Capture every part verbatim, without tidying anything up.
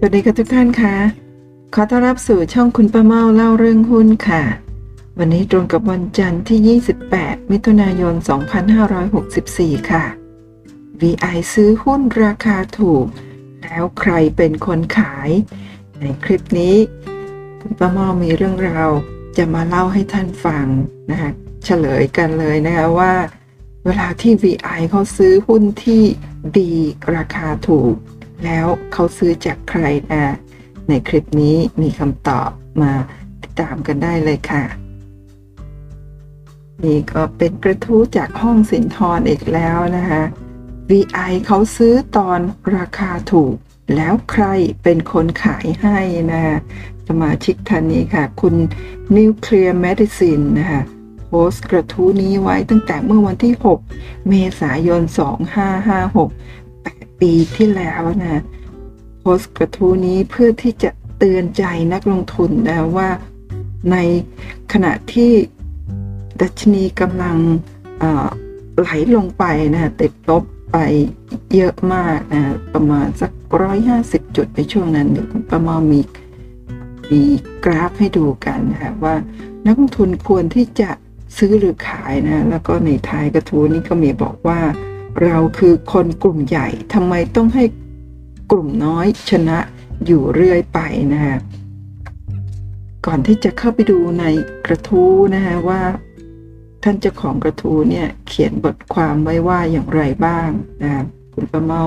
สวัสดีค่ะทุกท่านค่ะขอต้อนรับสู่ช่องคุณป้าเม่าเล่าเรื่องหุ้นค่ะวันนี้ตรงกับวันจันทร์ที่ยี่สิบแปดมิถุนายนสองพันห้าร้อยหกสิบสี่ค่ะ วี ไอ ซื้อหุ้นราคาถูกแล้วใครเป็นคนขายในคลิปนี้คุณป้าเม่ามีเรื่องราวจะมาเล่าให้ท่านฟังนะคะเฉลยกันเลยนะคะว่าเวลาที่ วี ไอ เขาซื้อหุ้นที่ดีราคาถูกแล้วเขาซื้อจากใครนะในคลิปนี้มีคำตอบมาติดตามกันได้เลยค่ะนี่ก็เป็นกระทู้จากห้องสินทรอีกแล้วนะคะ วี ไอ เขาซื้อตอนราคาถูกแล้วใครเป็นคนขายให้นะสมาชิกท่านนี้ค่ะคุณนิวเคลียร์เมดิซินนะคะโพสต์กระทู้นี้ไว้ตั้งแต่เมื่อวันที่หกเมษายนสองพันห้าร้อยห้าสิบหกปีที่แล้วนะโพสต์กระทู้นี้เพื่อที่จะเตือนใจนักลงทุนนะว่าในขณะที่ดัชนีกำลังไหลลงไปนะติดลบไปเยอะมากนะประมาณสักหนึ่งร้อยห้าสิบจุดในช่วงนั้นประมาณมีมีกราฟให้ดูกันนะว่านักลงทุนควรที่จะซื้อหรือขายนะแล้วก็ในท้ายกระทู้นี้ก็มีบอกว่าเราคือคนกลุ่มใหญ่ทำไมต้องให้กลุ่มน้อยชนะอยู่เรื่อยไปนะฮะก่อนที่จะเข้าไปดูในกระทู้นะฮะว่าท่านเจ้าของกระทู้เนี่ยเขียนบทความไว้ว่าอย่างไรบ้างนะคุณป้าเม่า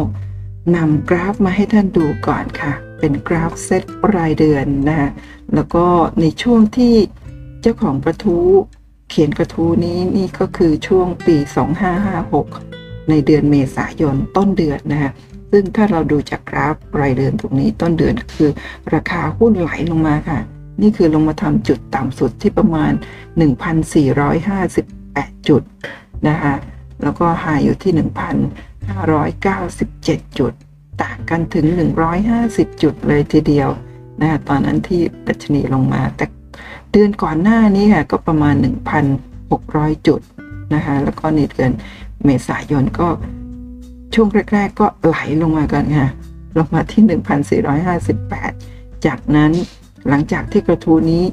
นำกราฟมาให้ท่านดูก่อนค่ะเป็นกราฟเซตรายเดือนนะฮะแล้วก็ในช่วงที่เจ้าของกระทู้เขียนกระทู้นี้นี่ก็คือช่วงปีสองพันห้าร้อยห้าสิบหกในเดือนเมษายนต้นเดือนนะฮะซึ่งถ้าเราดูจากกราฟรายเดือนตรงนี้ต้นเดือนคือราคาหุ้นไหลลงมาค่ะนี่คือลงมาทำจุดต่ำสุดที่ประมาณ หนึ่งพันสี่ร้อยห้าสิบแปด จุดนะคะแล้วก็ไฮอยู่ที่ หนึ่งพันห้าร้อยเก้าสิบเจ็ด จุดต่างกันถึงหนึ่งร้อยห้าสิบจุดเลยทีเดียวนะตอนนั้นที่ดัชนีลงมาแต่เดือนก่อนหน้านี้ค่ะก็ประมาณ หนึ่งพันหกร้อย จุดนะคะแล้วก็ในเดือนเมษายนก็ช่วงแรกๆก็ไหลลงมากันค่ะลงมาที่ หนึ่งพันสี่ร้อยห้าสิบแปด จากนั้นหลังจากที่กระทู้นี้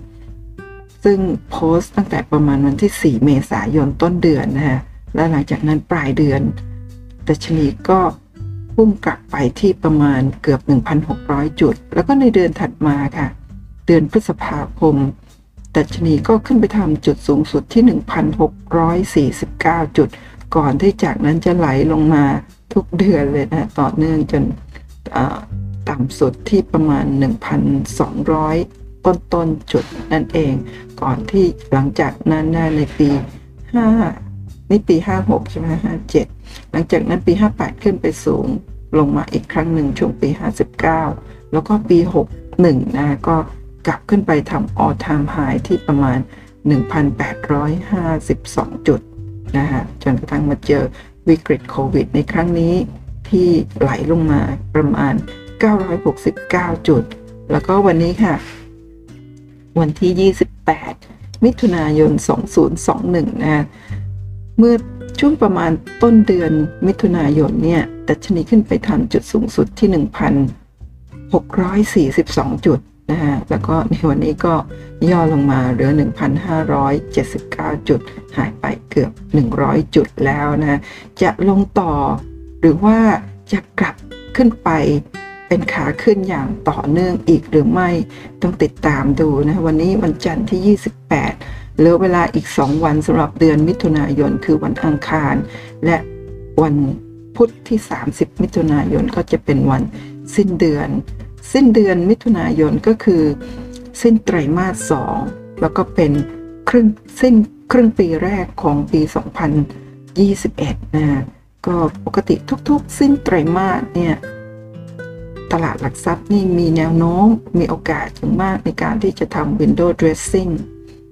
ซึ่งโพสต์ตั้งแต่ประมาณวันที่สี่เมษายนต้นเดือนนะฮะและหลังจากนั้นปลายเดือนดัชนีก็พุ่งกลับไปที่ประมาณเกือบ หนึ่งพันหกร้อย จุดแล้วก็ในเดือนถัดมาค่ะเดือนพฤษภาคมดัชนีก็ขึ้นไปทำจุดสูงสุดที่ หนึ่งพันหกร้อยสี่สิบเก้า จุดก่อนที่จากนั้นจะไหลลงมาทุกเดือนเลยนะต่อเนื่องจนต่ำสุดที่ประมาณ หนึ่งพันสองร้อย ต้นต้นจุดนั่นเองก่อนที่หลังจากนั้นในปีห้านี่ปีห้าหกใช่ไหมห้าเจ็ดหลังจากนั้นปีห้าแปดขึ้นไปสูงลงมาอีกครั้งหนึ่งช่วงปีห้าสิบเก้าแล้วก็ปีหกสิบเอ็ดนะก็กลับขึ้นไปทำ all time high ที่ประมาณ หนึ่งพันแปดร้อยห้าสิบสอง จุดนะฮะจนกระทั่งมาเจอวิกฤตโควิดในครั้งนี้ที่ไหลลงมาประมาณเก้าร้อยหกสิบเก้าจุดแล้วก็วันนี้ค่ะวันที่ยี่สิบแปดมิถุนายนสองพันยี่สิบเอ็ดนะเมื่อช่วงประมาณต้นเดือนมิถุนายนเนี่ยดัชนีขึ้นไปทำจุดสูงสุดที่ หนึ่งพันหกร้อยสี่สิบสอง จุดนะฮะแล้วก็ในวันนี้ก็ย่อลงมาเหลือ หนึ่งพันห้าร้อยเจ็ดสิบเก้า จุดหายไปเกือบหนึ่งร้อยจุดแล้วนะจะลงต่อหรือว่าจะกลับขึ้นไปเป็นขาขึ้นอย่างต่อเนื่องอีกหรือไม่ต้องติดตามดูนะวันนี้วันจันทร์ที่ยี่สิบแปดเหลือเวลาอีกสองวันสำหรับเดือนมิถุนายนคือวันอังคารและวันพุธที่สามสิบมิถุนายนก็จะเป็นวันสิ้นเดือนสิ้นเดือนมิถุนายนก็คือสิ้นไตรมาสสองแล้วก็เป็นครึ่งสิ้นครึ่งปีแรกของปีสองพันยี่สิบเอ็ดนะก็ปกติทุกๆสิ้นไตรมาสเนี่ยตลาดหลักทรัพย์นี่มีแนวโน้มมีโอกาสอย่างมากในการที่จะทำ window dressing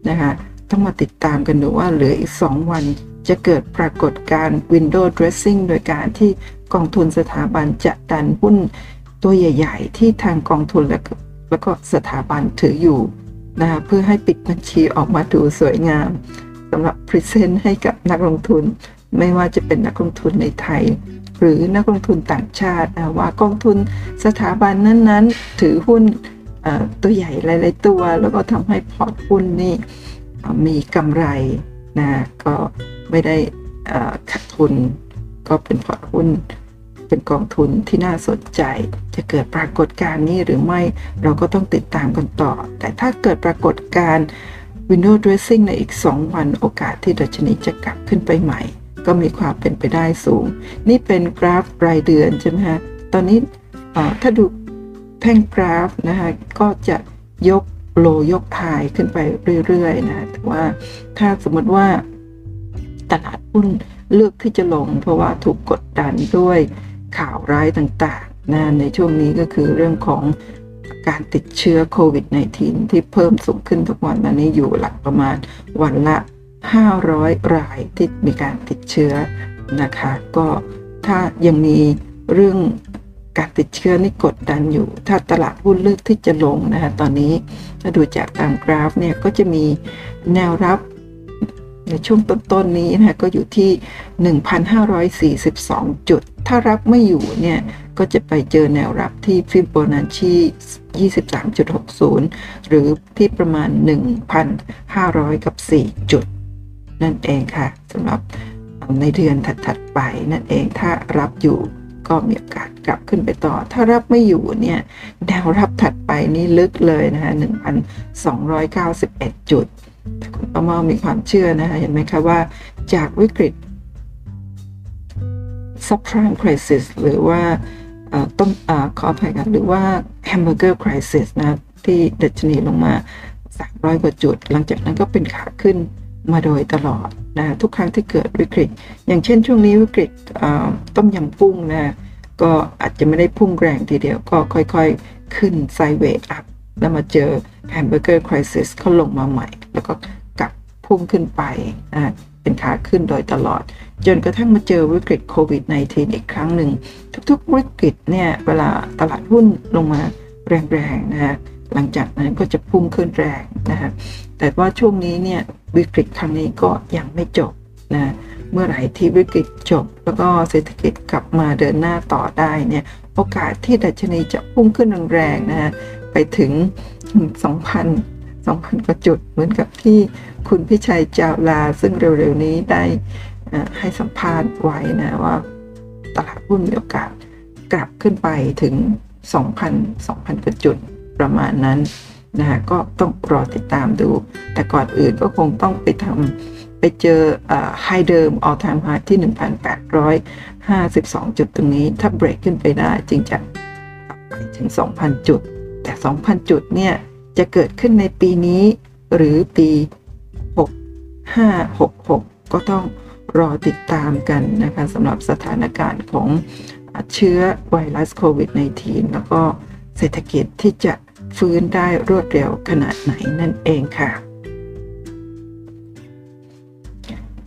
นะคะต้องมาติดตามกันดูว่าเหลืออีกสองวันจะเกิดปรากฏการณ์ window dressing โดยการที่กองทุนสถาบันจะดันหุ้นตัวใหญ่ๆที่ทางกองทุนและแล้วก็สถาบันถืออยู่นะเพื่อให้ปิดบัญชีออกมาดูสวยงามสำหรับพรีเซนต์ให้กับนักลงทุนไม่ว่าจะเป็นนักลงทุนในไทย หรือนักลงทุนต่างชาติว่ากองทุนสถาบันนั้นๆถือหุ้นตัวใหญ่หลายๆตัวแล้วก็ทำให้พอร์ตหุ้นนี่มีกำไรนะก็ไม่ได้ขาดทุนก็เป็นพอร์ตหุ้นเป็นกองทุนที่น่าสนใจจะเกิดปรากฏการณ์นี้หรือไม่เราก็ต้องติดตามกันต่อแต่ถ้าเกิดปรากฏการณ์ window dressing ในอีกสองวันโอกาสที่ดัชนีจะกลับขึ้นไปใหม่ก็มีความเป็นไปได้สูงนี่เป็นกราฟรายเดือนใช่ไหมฮะตอนนี้ถ้าดูแท่งกราฟนะคะก็จะยกโลยกไฮขึ้นไปเรื่อยๆนะแต่ว่าถ้าสมมติว่าตลาดหุ้นเลือกที่จะลงเพราะว่าถูกกดดันด้วยข่าวร้ายต่างๆนะในช่วงนี้ก็คือเรื่องของการติดเชื้อโควิด สิบเก้า ที่เพิ่มสูงขึ้นทุกวันตอนนี้อยู่หลักประมาณวันละห้าร้อยรายที่มีการติดเชื้อนะคะก็ถ้ายังมีเรื่องการติดเชื้อนี่กดดันอยู่ถ้าตลาดหุ้นเลือกที่จะลงนะคะตอนนี้ถ้าดูจากตามกราฟเนี่ยก็จะมีแนวรับในช่วงต้นๆ น, นี้นะคะก็อยู่ที่ หนึ่งพันห้าร้อยสี่สิบสอง จุดถ้ารับไม่อยู่เนี่ยก็จะไปเจอแนวรับที่ Fibonacci ยี่สิบสามจุดหกศูนย์ หรือที่ประมาณ หนึ่งพันห้าร้อยสี่ จุดนั่นเองค่ะสำหรับในเดือนถัดๆไปนั่นเองถ้ารับอยู่ก็มีโอกาสกลับขึ้นไปต่อถ้ารับไม่อยู่เนี่ยแนวรับถัดไปนี่ลึกเลยนะคะ หนึ่งพันสองร้อยเก้าสิบเอ็ด จุดแต่คุณป้าเมามีความเชื่อนะคะเห็นไหมคะว่าจากวิกฤต Stock Crash Crisis หรือว่าต้นขออภัยกันหรือว่า Hamburger Crisis นะที่ดัชนีลงมาสามร้อยกว่าจุดหลังจากนั้นก็เป็นขาขึ้นมาโดยตลอดนะทุกครั้งที่เกิดวิกฤตอย่างเช่นช่วงนี้วิกฤตต้มยำกุ้งนะก็อาจจะไม่ได้พุ่งแรงทีเดียวก็ค่อยๆขึ้นไซด์เวย์อัพแล้วมาเจอ Hamburger Crisis เขาลงมาใหม่แล้วก็กลับพุ่งขึ้นไปเป็นขาขึ้นโดยตลอดจนกระทั่งมาเจอวิกฤตโควิด สิบเก้า อีกครั้งหนึ่งทุกๆวิกฤตเนี่ยเวลาตลาดหุ้นลงมาแรงๆนะหลังจากนั้นก็จะพุ่งขึ้นแรงนะฮะแต่ว่าช่วงนี้เนี่ยวิกฤตครั้งนี้ก็ยังไม่จบนะเมื่อไหร่ที่วิกฤตจบแล้วก็เศรษฐกิจกลับมาเดินหน้าต่อได้เนี่ยโอกาสที่ดัชนีจะพุ่งขึ้นแรงๆนะฮะไปถึง สองพัน สองพัน กว่าจุดเหมือนกับที่คุณพิชัยจาวลาซึ่งเร็วๆนี้ได้ให้สัมภาษณ์ไว้นะว่าตลาดหุ้นมีโอกาสกลับขึ้นไปถึง สองพัน สองพัน กว่าจุดประมาณนั้นนะก็ต้องรอติดตามดูแต่ก่อนอื่นก็คงต้องไปทำไปเจอไฮเดิม all time high ที่ หนึ่งพันแปดร้อยห้าสิบสอง จุดตรงนี้ถ้าเบรกขึ้นไปได้จริงจะไปถึง สองพัน จุดแต่ สองพัน จุดเนี่ยจะเกิดขึ้นในปีนี้หรือปีหกห้า หกหกก็ต้องรอติดตามกันนะคะสำหรับสถานการณ์ของเชื้อไวรัสโควิด สิบเก้า แล้วก็เศรษฐกิจที่จะฟื้นได้รวดเร็วขนาดไหนนั่นเองค่ะ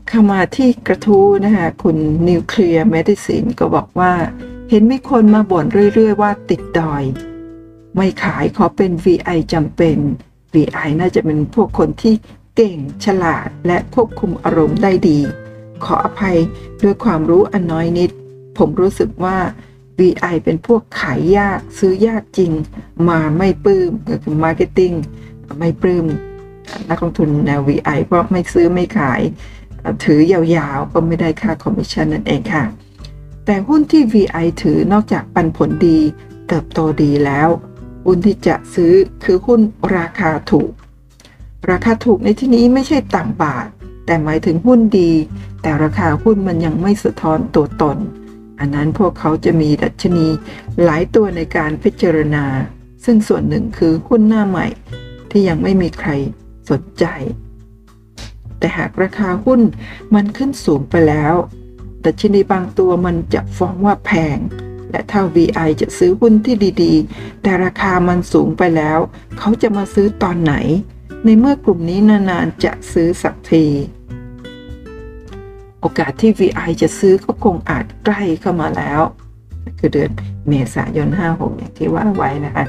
เข้ามาที่กระทู้นะคะคุณนิวเคลียร์เมดิซินก็บอกว่าเห็นมีคนมาบ่นเรื่อยๆว่าติดดอยไม่ขายขอเป็น วี ไอ จำเป็น วี ไอ น่าจะเป็นพวกคนที่เก่งฉลาดและควบคุมอารมณ์ได้ดีขออภัยด้วยความรู้อันน้อยนิดผมรู้สึกว่า วี ไอ เป็นพวกขายยากซื้อยากจริงมาไม่ปลื้มก็คือ marketing ไม่ปลื้มนักลงทุนแนว วี ไอ เพราะไม่ซื้อไม่ขายถือยาวๆก็ไม่ได้ค่าคอมมิชชั่นนั่นเองค่ะแต่หุ้นที่ วี ไอ ถือนอกจากปันผลดีเติบโตดีแล้วหุ้นที่จะซื้อคือหุ้นราคาถูกราคาถูกในที่นี้ไม่ใช่ต่างบาทแต่หมายถึงหุ้นดีแต่ราคาหุ้นมันยังไม่สะท้อนตัวตนอันนั้นพวกเขาจะมีดัชนีหลายตัวในการพิจารณาซึ่งส่วนหนึ่งคือหุ้นหน้าใหม่ที่ยังไม่มีใครสนใจแต่หากราคาหุ้นมันขึ้นสูงไปแล้วดัชนีบางตัวมันจะฟ้องว่าแพงและถ้า วี ไอ จะซื้อหุ้นที่ดีๆแต่ราคามันสูงไปแล้วเขาจะมาซื้อตอนไหนในเมื่อกลุ่มนี้นานๆจะซื้อสักทีโอกาสที่ วี ไอ จะซื้อก็คงอาจใกล้เข้ามาแล้วคือเดือนเมษายนห้าหกอย่างที่ว่าไว้นะคะ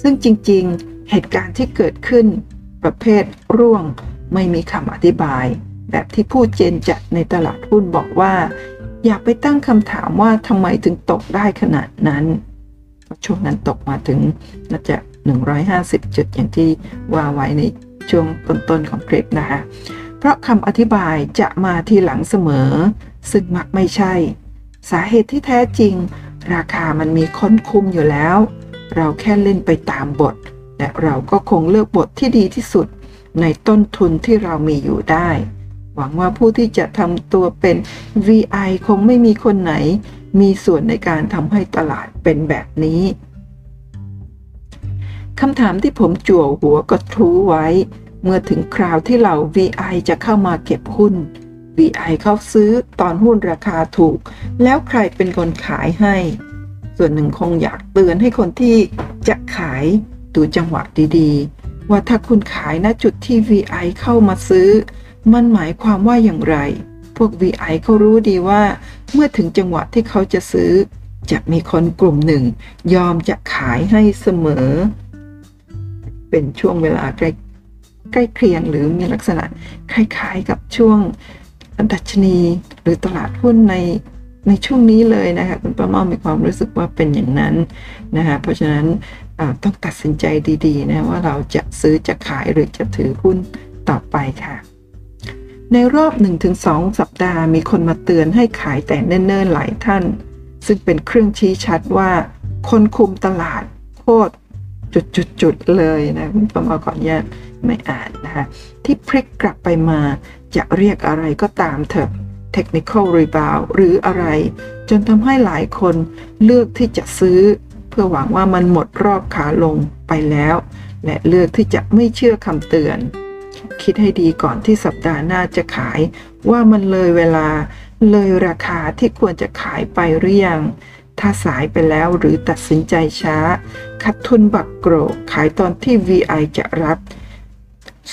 ซึ่งจริงๆเหตุการณ์ที่เกิดขึ้นประเภทร่วงไม่มีคำอธิบายแบบที่ผู้เจนจัดในตลาดหุ้นบอกว่า อย่าไปตั้งคำถามว่าทำไมถึงตกได้ขนาดนั้นช่วงนั้นตกมาถึงน่าจะหนึ่งร้อยห้าสิบจุดอย่างที่ว่าไว้ในช่วงต้นๆของคลิปนะคะเพราะคำอธิบายจะมาทีหลังเสมอซึ่งมักไม่ใช่สาเหตุที่แท้จริงราคามันมีคนคุมอยู่แล้วเราแค่เล่นไปตามบทและเราก็คงเลือกบทที่ดีที่สุดในต้นทุนที่เรามีอยู่ได้หวังว่าผู้ที่จะทำตัวเป็น วี ไอ คงไม่มีคนไหนมีส่วนในการทำให้ตลาดเป็นแบบนี้คำถามที่ผมจั่วหัวกระทู้ไว้เมื่อถึงคราวที่เรา วี ไอ จะเข้ามาเก็บหุ้น วี ไอ เขาซื้อตอนหุ้นราคาถูกแล้วใครเป็นคนขายให้ส่วนหนึ่งคงอยากเตือนให้คนที่จะขายดูจังหวะดีๆว่าถ้าคุณขายณจุดที่ วี ไอ เข้ามาซื้อมันหมายความว่าอย่างไรพวก วี ไอ เขารู้ดีว่าเมื่อถึงจังหวะที่เขาจะซื้อจะมีคนกลุ่มหนึ่งยอมจะขายให้เสมอเป็นช่วงเวลาใกล้ใกล้เคียงหรือมีลักษณะคล้ายๆกับช่วงดัชนีหรือตลาดหุ้นในในช่วงนี้เลยนะคะคุณป้าม่อมมีความรู้สึกว่าเป็นอย่างนั้นนะคะเพราะฉะนั้นต้องตัดสินใจดีๆนะว่าเราจะซื้อจะขายหรือจะถือหุ้นต่อไปค่ะในรอบ หนึ่งถึงสอง สัปดาห์มีคนมาเตือนให้ขายแต่เนิ่นๆหลายท่านซึ่งเป็นเครื่องชี้ชัดว่าคนคุมตลาดโคตรจุดๆเลยนะคุณป้าม่อมขออนุญาตไม่อ่านนะคะที่พลิกกลับไปมาจะเรียกอะไรก็ตามเถอะ Technical Rebound หรืออะไรจนทำให้หลายคนเลือกที่จะซื้อเพื่อหวังว่ามันหมดรอบขาลงไปแล้วและเลือกที่จะไม่เชื่อคำเตือนคิดให้ดีก่อนที่สัปดาห์หน้าจะขายว่ามันเลยเวลาเลยราคาที่ควรจะขายไปหรือยังถ้าสายไปแล้วหรือตัดสินใจช้าขาดทุนบักโกรกขายตอนที่ วี ไอ จะรับ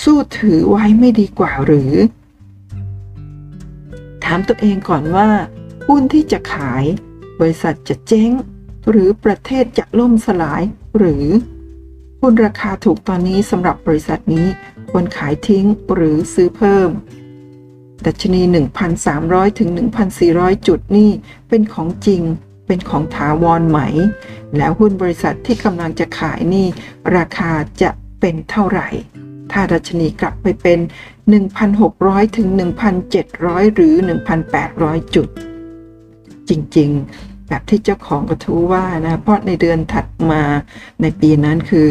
สู้ถือไว้ไม่ดีกว่าหรือถามตัวเองก่อนว่าหุ้นที่จะขายบริษัทจะเจ๊งหรือประเทศจะล่มสลายหรือหุ้นราคาถูกตอนนี้สำหรับบริษัทนี้ควรขายทิ้งหรือซื้อเพิ่มดัชนี หนึ่งพันสามร้อย ถึง หนึ่งพันสี่ร้อย จุดนี่เป็นของจริงเป็นของถาวรไหมแล้วหุ้นบริษัทที่กำลังจะขายนี่ราคาจะเป็นเท่าไหร่ถ้าดัชนีกลับไปเป็น หนึ่งพันหกร้อย ถึง หนึ่งพันเจ็ดร้อย หรือ หนึ่งพันแปดร้อย จุดจริงๆแบบที่เจ้าของกระทู้ว่านะเพราะในเดือนถัดมาในปีนั้นคือ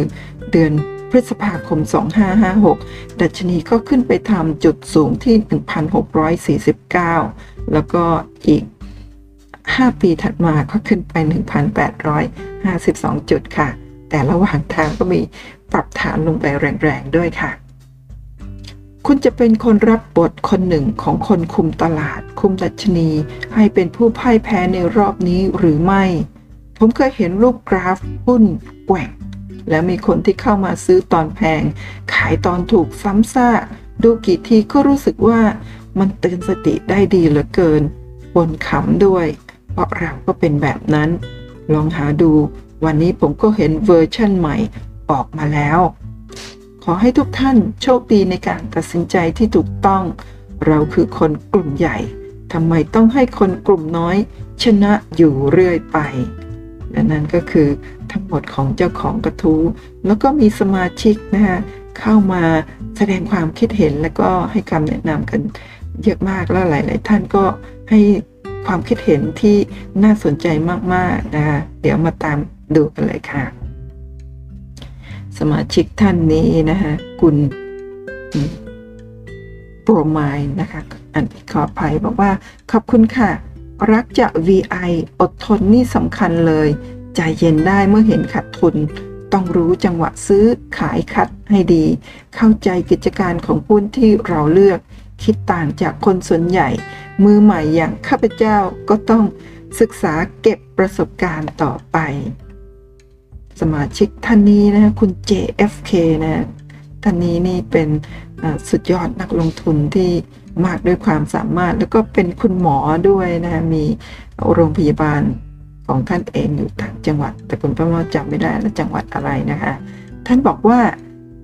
เดือนพฤษภาคม สองพันห้าร้อยห้าสิบหก ดัชนีก็ขึ้นไปทำจุดสูงที่ หนึ่งพันหกร้อยสี่สิบเก้า แล้วก็อีกห้าปีถัดมาก็ขึ้นไป หนึ่งพันแปดร้อยห้าสิบสอง จุดค่ะแต่ระหว่างทางก็มีปรับฐานลงไปแรงๆด้วยค่ะคุณจะเป็นคนรับบทคนหนึ่งของคนคุมตลาดคุมดัชนีให้เป็นผู้พ่ายแพ้ในรอบนี้หรือไม่ผมเคยเห็นรูปกราฟหุ้นแกว่งและมีคนที่เข้ามาซื้อตอนแพงขายตอนถูกซ้ำซากดูกี่ทีก็รู้สึกว่ามันเตือนสติได้ดีเหลือเกินปนขำด้วยเพราะเราก็เป็นแบบนั้นลองหาดูวันนี้ผมก็เห็นเวอร์ชั่นใหม่ออกมาแล้วขอให้ทุกท่านโชคดีในการตัดสินใจที่ถูกต้องเราคือคนกลุ่มใหญ่ทำไมต้องให้คนกลุ่มน้อยชนะอยู่เรื่อยไปและนั่นก็คือทั้งหมดของเจ้าของกระทู้แล้วก็มีสมาชิกนะคะเข้ามาแสดงความคิดเห็นแล้วก็ให้คำแนะนำกันเยอะมากแล้วหลายๆท่านก็ให้ความคิดเห็นที่น่าสนใจมากๆนะคะเดี๋ยวมาตามดูกันเลยค่ะสมาชิกท่านนี้นะคะคุณโปรไมน์นะคะอันขออภัยบอกว่าขอบคุณค่ะรักจะ วี ไอ อดทนนี่สำคัญเลยใจเย็นได้เมื่อเห็นขาดทุนต้องรู้จังหวะซื้อขายคัดให้ดีเข้าใจกิจการของหุ้นที่เราเลือกคิดต่างจากคนส่วนใหญ่มือใหม่อย่างข้าพเจ้าก็ต้องศึกษาเก็บประสบการณ์ต่อไปสมาชิกท่านนี้นะคุณ เจ เอฟ เค นะท่านนี้นี่เป็นสุดยอดนักลงทุนที่มากด้วยความสามารถแล้วก็เป็นคุณหมอด้วยนะมีโรงพยาบาลของท่านเองอยู่ต่างจังหวัดแต่คุณป้าม่อมจำไม่ได้และจังหวัดอะไรนะคะท่านบอกว่า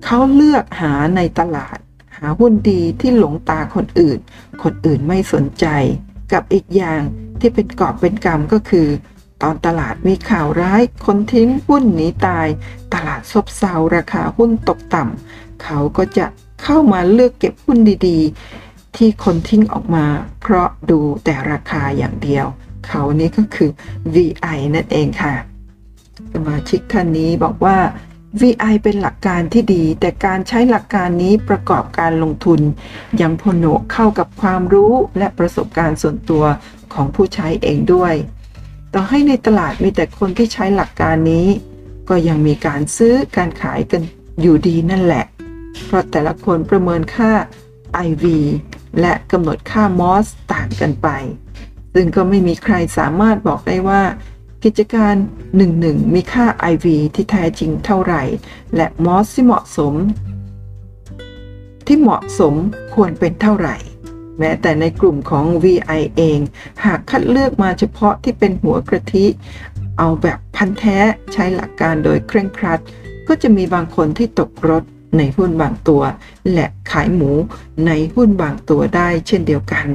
เขาเลือกหาในตลาดหาหุ้นดีที่หลงตาคนอื่นคนอื่นไม่สนใจกับอีกอย่าง ที่เป็นกอบเป็นกำก็คือตอนตลาดมีข่าวร้ายคนทิ้งหุ้นหนีตายตลาดซบเซาราคาหุ้นตกต่ำเขาก็จะเข้ามาเลือกเก็บหุ้นดีๆที่คนทิ้งออกมาเพราะดูแต่ราคาอย่างเดียวเขานี้ก็คือ วี ไอ นั่นเองค่ะสมาชิกท่านนี้บอกว่า วี ไอ เป็นหลักการที่ดีแต่การใช้หลักการนี้ประกอบการลงทุนยังผนวกเข้ากับความรู้และประสบการณ์ส่วนตัวของผู้ใช้เองด้วยต่อให้ในตลาดมีแต่คนที่ใช้หลักการนี้ก็ยังมีการซื้อการขายกันอยู่ดีนั่นแหละเพราะแต่ละคนประเมินค่า ไอ วี และกำหนดค่ามอสต่างกันไปซึ่งก็ไม่มีใครสามารถบอกได้ว่ากิจการ หนึ่งหนึ่ง มีค่า ไอ วี ที่แท้จริงเท่าไหร่และมอสที่เหมาะสมที่เหมาะสมควรเป็นเท่าไหร่แม้แต่ในกลุ่มของ วี ไอ เองหากคัดเลือกมาเฉพาะที่เป็นหัวกะทิเอาแบบพันธุ์แท้ใช้หลักการโดยเคร่งครัดก็จะมีบางคนที่ตกรถในหุ้นบางตัวและขายหมูในหุ้นบางตัวได้เช่นเดียวกัน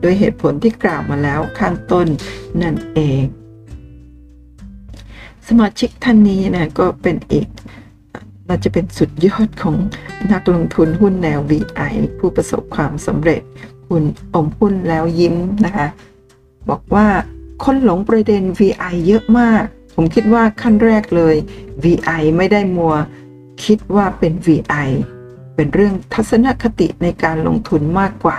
โดยเหตุผลที่กล่าวมาแล้วข้างต้นนั่นเองสมาชิกท่านนี้นะก็เป็นอีกน่าจะเป็นสุดยอดของนักลงทุนหุ้นแนว วี ไอ ผู้ประสบความสำเร็จคุณอมหุ้นแล้วยิ้มนะคะบอกว่าคนหลงประเด็น วี ไอ เยอะมากผมคิดว่าขั้นแรกเลย วี ไอ ไม่ได้มัวคิดว่าเป็น วี ไอ เป็นเรื่องทัศนคติในการลงทุนมากกว่า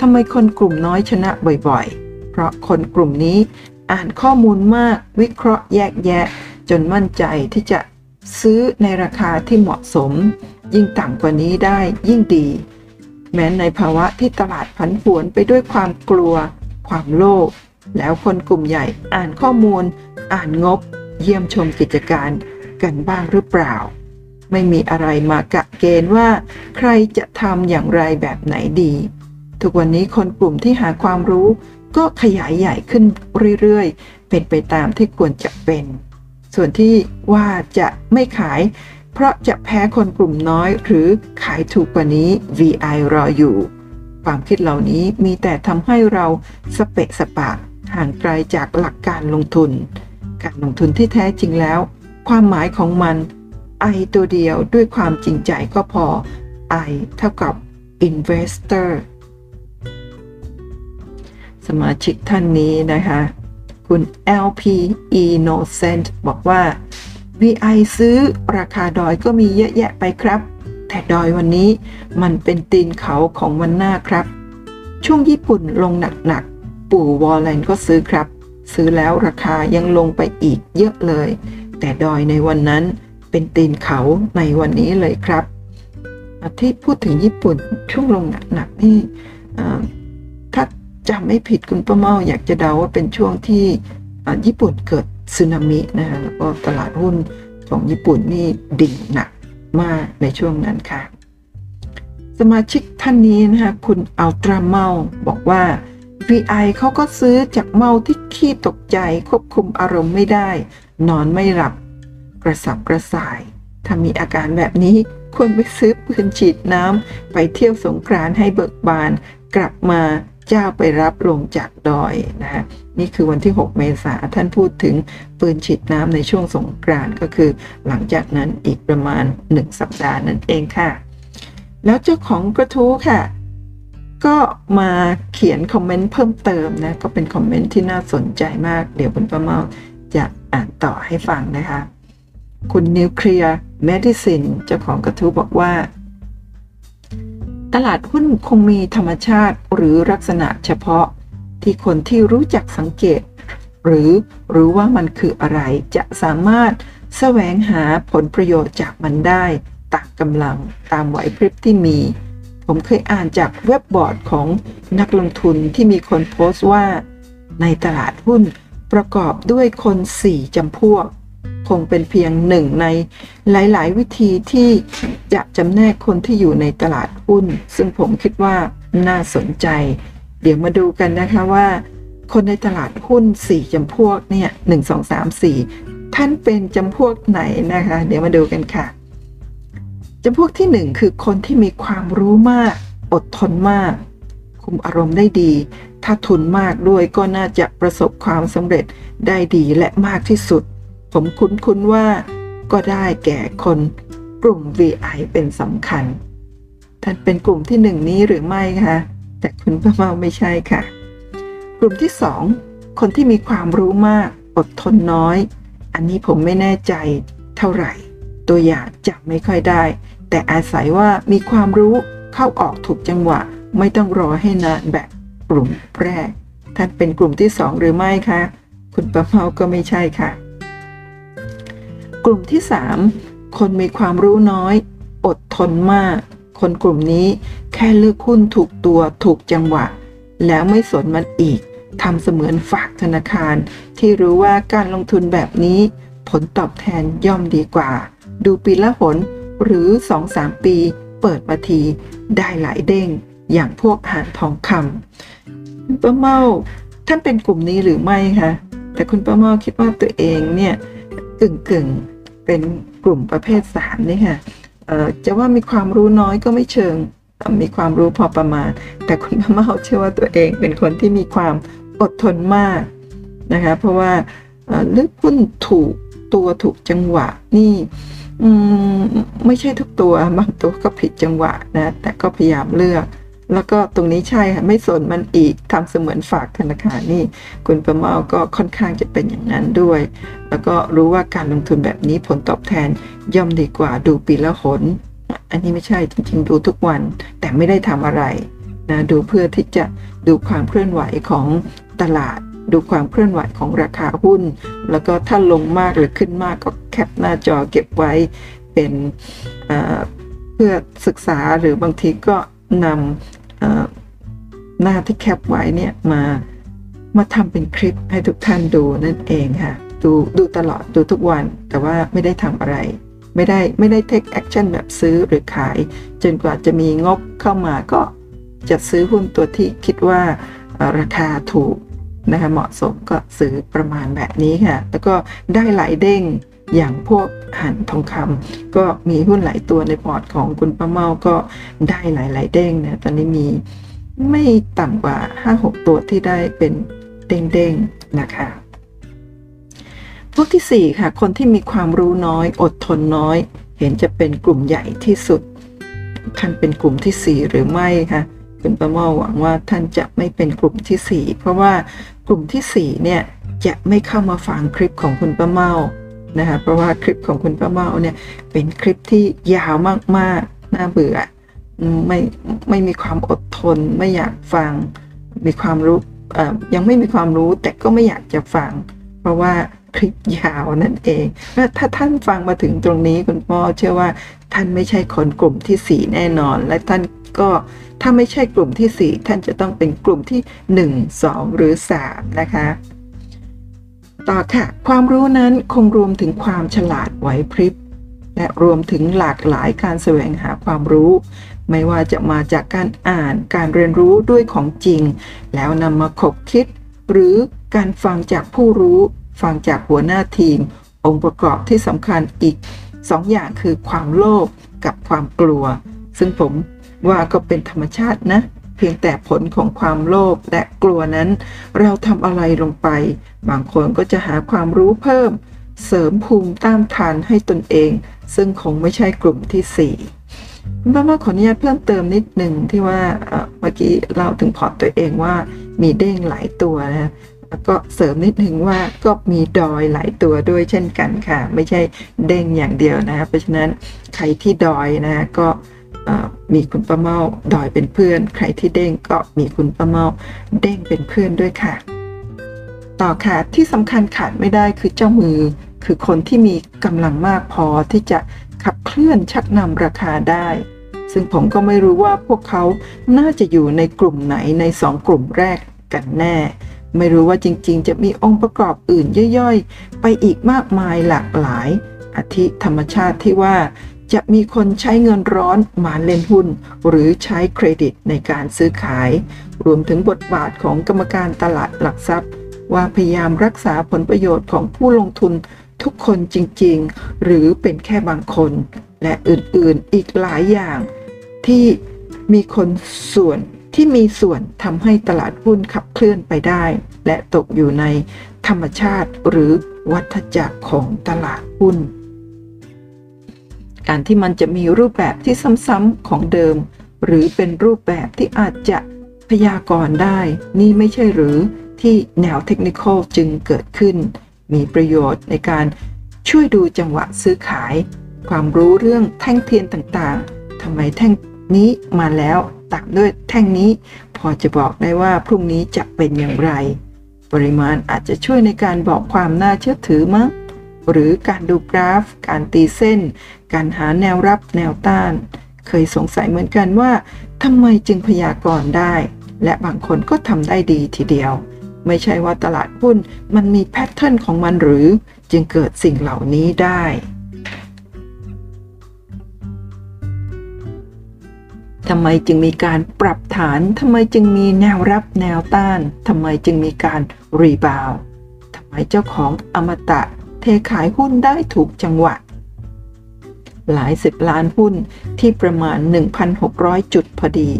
ทำไมคนกลุ่มน้อยชนะบ่อยๆเพราะคนกลุ่มนี้อ่านข้อมูลมากวิเคราะห์แยกแยะจนมั่นใจที่จะซื้อในราคาที่เหมาะสมยิ่งต่ำกว่านี้ได้ยิ่งดีแม้ในภาวะที่ตลาดผันผวนไปด้วยความกลัวความโลภแล้วคนกลุ่มใหญ่อ่านข้อมูลอ่านงบเยี่ยมชมกิจการกันบ้างหรือเปล่าไม่มีอะไรมากะเกณฑ์ว่าใครจะทำอย่างไรแบบไหนดีทุกวันนี้คนกลุ่มที่หาความรู้ก็ขยายใหญ่ขึ้นเรื่อยๆเป็นไปตามที่ควรจะเป็นส่วนที่ว่าจะไม่ขายเพราะจะแพ้คนกลุ่มน้อยหรือขายถูกกว่านี้ วี ไอ รออยู่ความคิดเหล่านี้มีแต่ทำให้เราสเปะสปะห่างไกลจากหลักการลงทุนการลงทุนที่แท้จริงแล้วความหมายของมันไอตัวเดียวด้วยความจริงใจก็พอไอเท่ากับ investorสมาชิกท่านนี้นะคะคุณ แอล พี Innocent บอกว่า วี ไอ ซื้อราคาดอยก็มีเยอะแยะไปครับแต่ดอยวันนี้มันเป็นตีนเขาของวันหน้าครับช่วงญี่ปุ่นลงหนักๆปู่วอลเลนก็ซื้อครับซื้อแล้วราคายังลงไปอีกเยอะเลยแต่ดอยในวันนั้นเป็นตีนเขาในวันนี้เลยครับที่พูดถึงญี่ปุ่นช่วงลงหนักๆนี่ถ้าจำไม่ผิดคุณป้าเมาอยากจะเดาว่าเป็นช่วงที่ญี่ปุ่นเกิดสึนามินะคะแล้วก็ตลาดหุ้นของญี่ปุ่นนี่ดิ่งหนักมากในช่วงนั้นค่ะสมาชิกท่านนี้นะคะคุณอัลตราเมาบอกว่า วี ไอ เขาก็ซื้อจากเมาที่ขี้ตกใจควบคุมอารมณ์ไม่ได้นอนไม่หลับกระสับกระส่ายถ้ามีอาการแบบนี้ควรไปซื้อปืนฉีดน้ำไปเที่ยวสงกรานต์ให้เบิกบานกลับมาเจ้าไปรับลงจากดอยนะฮะนี่คือวันที่หกเมษายนท่านพูดถึงปืนฉีดน้ำในช่วงสงกรานต์ก็คือหลังจากนั้นอีกประมาณหนึ่งสัปดาห์นั่นเองค่ะแล้วเจ้าของกระทู้ค่ะก็มาเขียนคอมเมนต์เพิ่มเติมนะก็เป็นคอมเมนต์ที่น่าสนใจมากเดี๋ยวคุณป้าเมาจะอ่านต่อให้ฟังนะคะคุณนิวเคลียร์เมดิซินเจ้าของกระทู้บอกว่าตลาดหุ้นคงมีธรรมชาติหรือลักษณะเฉพาะที่คนที่รู้จักสังเกตหรือรู้ว่ามันคืออะไรจะสามารถแสวงหาผลประโยชน์จากมันได้ตามกำลังตามไหวพริบที่มีผมเคยอ่านจากเว็บบอร์ดของนักลงทุนที่มีคนโพสต์ว่าในตลาดหุ้นประกอบด้วยคนสี่จำพวกคงเป็นเพียงหนึ่งในหลายๆวิธีที่จะจำแนกคนที่อยู่ในตลาดหุ้นซึ่งผมคิดว่าน่าสนใจเดี๋ยวมาดูกันนะคะว่าคนในตลาดหุ้นสี่จำพวกเนี่ยหนึ่ง สอง สาม สี่ท่านเป็นจำพวกไหนนะคะเดี๋ยวมาดูกันค่ะจำพวกที่หนึ่งคือคนที่มีความรู้มากอดทนมากคุมอารมณ์ได้ดี ถ้าทุนมากด้วยก็น่าจะประสบความสำเร็จได้ดีและมากที่สุดผมคุ้นๆว่าก็ได้แก่คนกลุ่ม วี ไอ เป็นสำคัญท่านเป็นกลุ่มที่หนึ่งนี้หรือไม่คะแต่คุณประเมาไม่ใช่ค่ะกลุ่มที่สองคนที่มีความรู้มากอดทนน้อยอันนี้ผมไม่แน่ใจเท่าไหร่ตัวอย่างจำไม่ค่อยได้แต่อาศัยว่ามีความรู้เข้าออกถูกจังหวะไม่ต้องรอให้นานแบบกลุ่มแรกท่านเป็นกลุ่มที่สองหรือไม่คะคุณประเมาก็ไม่ใช่ค่ะกลุ่มที่สามคนมีความรู้น้อยอดทนมากคนกลุ่มนี้แค่เลือกหุ้นถูกตัวถูกจังหวะแล้วไม่สนมันอีกทำเสมือนฝากธนาคารที่รู้ว่าการลงทุนแบบนี้ผลตอบแทนย่อมดีกว่าดูปีละหนหรือ สองถึงสาม ปีเปิดมาทีได้หลายเด้งอย่างพวกหานทองคำคุณประเมาท่านเป็นกลุ่มนี้หรือไม่คะแต่คุณประเมาคิดว่าตัวเองเนี่ยกึ่งๆเป็นกลุ่มประเภทสามนี่ค่ะจะว่ามีความรู้น้อยก็ไม่เชิงมีความรู้พอประมาณแต่คุณประเมาเชื่อว่าตัวเองเป็นคนที่มีความอดทนมากนะคะเพราะว่าเลือกหุ้นถูกตัวถูกจังหวะนี่ไม่ใช่ทุกตัวบางตัวก็ผิดจังหวะนะแต่ก็พยายามเลือกแล้วก็ตรงนี้ใช่ค่ะไม่สนมันอีกทำเสมือนฝากธนาคารนี่คุณประเมาก็ค่อนข้างจะเป็นอย่างนั้นด้วยแล้วก็รู้ว่าการลงทุนแบบนี้ผลตอบแทนย่อมดีกว่าดูปีละหนอันนี้ไม่ใช่จริงๆดูทุกวันแต่ไม่ได้ทำอะไรนะดูเพื่อที่จะดูความเคลื่อนไหวของตลาดดูความเคลื่อนไหวของราคาหุ้นแล้วก็ถ้าลงมากหรือขึ้นมากก็แคปหน้าจอเก็บไว้เป็นเพื่อศึกษาหรือบางทีก็นำหน้าที่แคปไว้เนี่ยมามาทำเป็นคลิปให้ทุกท่านดูนั่นเองค่ะดูดูตลอดดูทุกวันแต่ว่าไม่ได้ทำอะไรไม่ได้ไม่ได้ take action แบบซื้อหรือขายจนกว่าจะมีงบเข้ามาก็จะซื้อหุ้นตัวที่คิดว่าราคาถูกนะคะเหมาะสมก็ซื้อประมาณแบบนี้ค่ะแล้วก็ได้หลายเด้งอย่างพวกหานทองคำก็มีหุ้นหลายตัวในพอร์ตของคุณประเมาก็ได้หลายหลายเด้งนะตอนนี้มีไม่ต่ำกว่า ห้าหก ตัวที่ได้เป็นเด้งๆนะคะพวกที่สี่ค่ะคนที่มีความรู้น้อยอดทนน้อยเห็นจะเป็นกลุ่มใหญ่ที่สุดท่านเป็นกลุ่มที่สี่หรือไม่คะคุณประเมาหวังว่าท่านจะไม่เป็นกลุ่มที่สี่เพราะว่ากลุ่มที่สี่เนี่ยจะไม่เข้ามาฟังคลิปของคุณประเมานะคะเพราะว่าคลิปของคุณประเมาเนี่ยเป็นคลิปที่ยาวมากๆน่าเบื่อไม่ไม่มีความอดทนไม่อยากฟังมีความรู้ยังไม่มีความรู้แต่ก็ไม่อยากจะฟังเพราะว่าคลิปยาวนั่นเองถ้าท่านฟังมาถึงตรงนี้คุณพ่อเชื่อว่าท่านไม่ใช่คนกลุ่มที่สี่แน่นอนและท่านก็ถ้าไม่ใช่กลุ่มที่สี่ท่านจะต้องเป็นกลุ่มที่หนึ่ง สองหรือสามนะคะต่อค่ะความรู้นั้นคงรวมถึงความฉลาดไหวพริบและรวมถึงหลากหลายการแสวงหาความรู้ไม่ว่าจะมาจากการอ่านการเรียนรู้ด้วยของจริงแล้วนำมาคบคิดหรือการฟังจากผู้รู้ฟังจากหัวหน้าทีมองค์ประกอบที่สำคัญอีกสองอย่างคือความโลภกับความกลัวซึ่งผมว่าก็เป็นธรรมชาตินะเพียงแต่ผลของความโลภและกลัวนั้นเราทำอะไรลงไปบางคนก็จะหาความรู้เพิ่มเสริมภูมิต้านทานให้ตนเองซึ่งคงไม่ใช่กลุ่มที่สี่คุณประเมาขออนุญาตเพิ่มเติมนิดหนึ่งที่ว่าเมื่อกี้เล่าถึงพอร์ตตัวเองว่ามีเด้งหลายตัวนะก็เสริมนิดหนึ่งว่าก็มีดอยหลายตัวด้วยเช่นกันค่ะไม่ใช่เด้งอย่างเดียวนะเพราะฉะนั้นใครที่ดอยนะก็มีคุณประเมาดอยเป็นเพื่อนใครที่เด้งก็มีคุณประเมาเด้งเป็นเพื่อนด้วยค่ะต่อค่ะที่สำคัญขาดไม่ได้คือเจ้ามือคือคนที่มีกำลังมากพอที่จะขับเคลื่อนชักนำราคาได้ซึ่งผมก็ไม่รู้ว่าพวกเขาน่าจะอยู่ในกลุ่มไหนในสองกลุ่มแรกกันแน่ไม่รู้ว่าจริงๆจะมีองค์ประกอบอื่นย่อยๆไปอีกมากมายหลากหลายอาทิธรรมชาติที่ว่าจะมีคนใช้เงินร้อนมาเล่นหุ้นหรือใช้เครดิตในการซื้อขายรวมถึงบทบาทของกรรมการตลาดหลักทรัพย์ว่าพยายามรักษาผลประโยชน์ของผู้ลงทุนทุกคนจริงๆหรือเป็นแค่บางคนและอื่นๆอีกหลายอย่างที่มีคนส่วน ที่มีส่วนทำให้ตลาดหุ้นขับเคลื่อนไปได้และตกอยู่ในธรรมชาติหรือวัฏจักรของตลาดหุ้นการที่มันจะมีรูปแบบที่ซ้ำๆของเดิมหรือเป็นรูปแบบที่อาจจะพยากรณ์ได้นี่ไม่ใช่หรือที่แนวเทคนิคอลจึงเกิดขึ้นมีประโยชน์ในการช่วยดูจังหวะซื้อขายความรู้เรื่องแท่งเทียนต่างๆทำไมแท่งนี้มาแล้วตัดด้วยแท่งนี้พอจะบอกได้ว่าพรุ่งนี้จะเป็นอย่างไรปริมาณอาจจะช่วยในการบอกความน่าเชื่อถือมั้งหรือการดูกราฟการตีเส้นการหาแนวรับแนวต้านเคยสงสัยเหมือนกันว่าทำไมจึงพยากรณ์ได้และบางคนก็ทำได้ดีทีเดียวไม่ใช่ว่าตลาดหุ้นมันมีแพทเทิร์นของมันหรือจึงเกิดสิ่งเหล่านี้ได้ทำไมจึงมีการปรับฐานทำไมจึงมีแนวรับแนวต้านทำไมจึงมีการรีบาวด์ทำไมเจ้าของอมตะเทขายหุ้นได้ถูกจังหวะหลายสิบล้านหุ้นที่ประมาณ หนึ่งพันหกร้อย จุดพอดี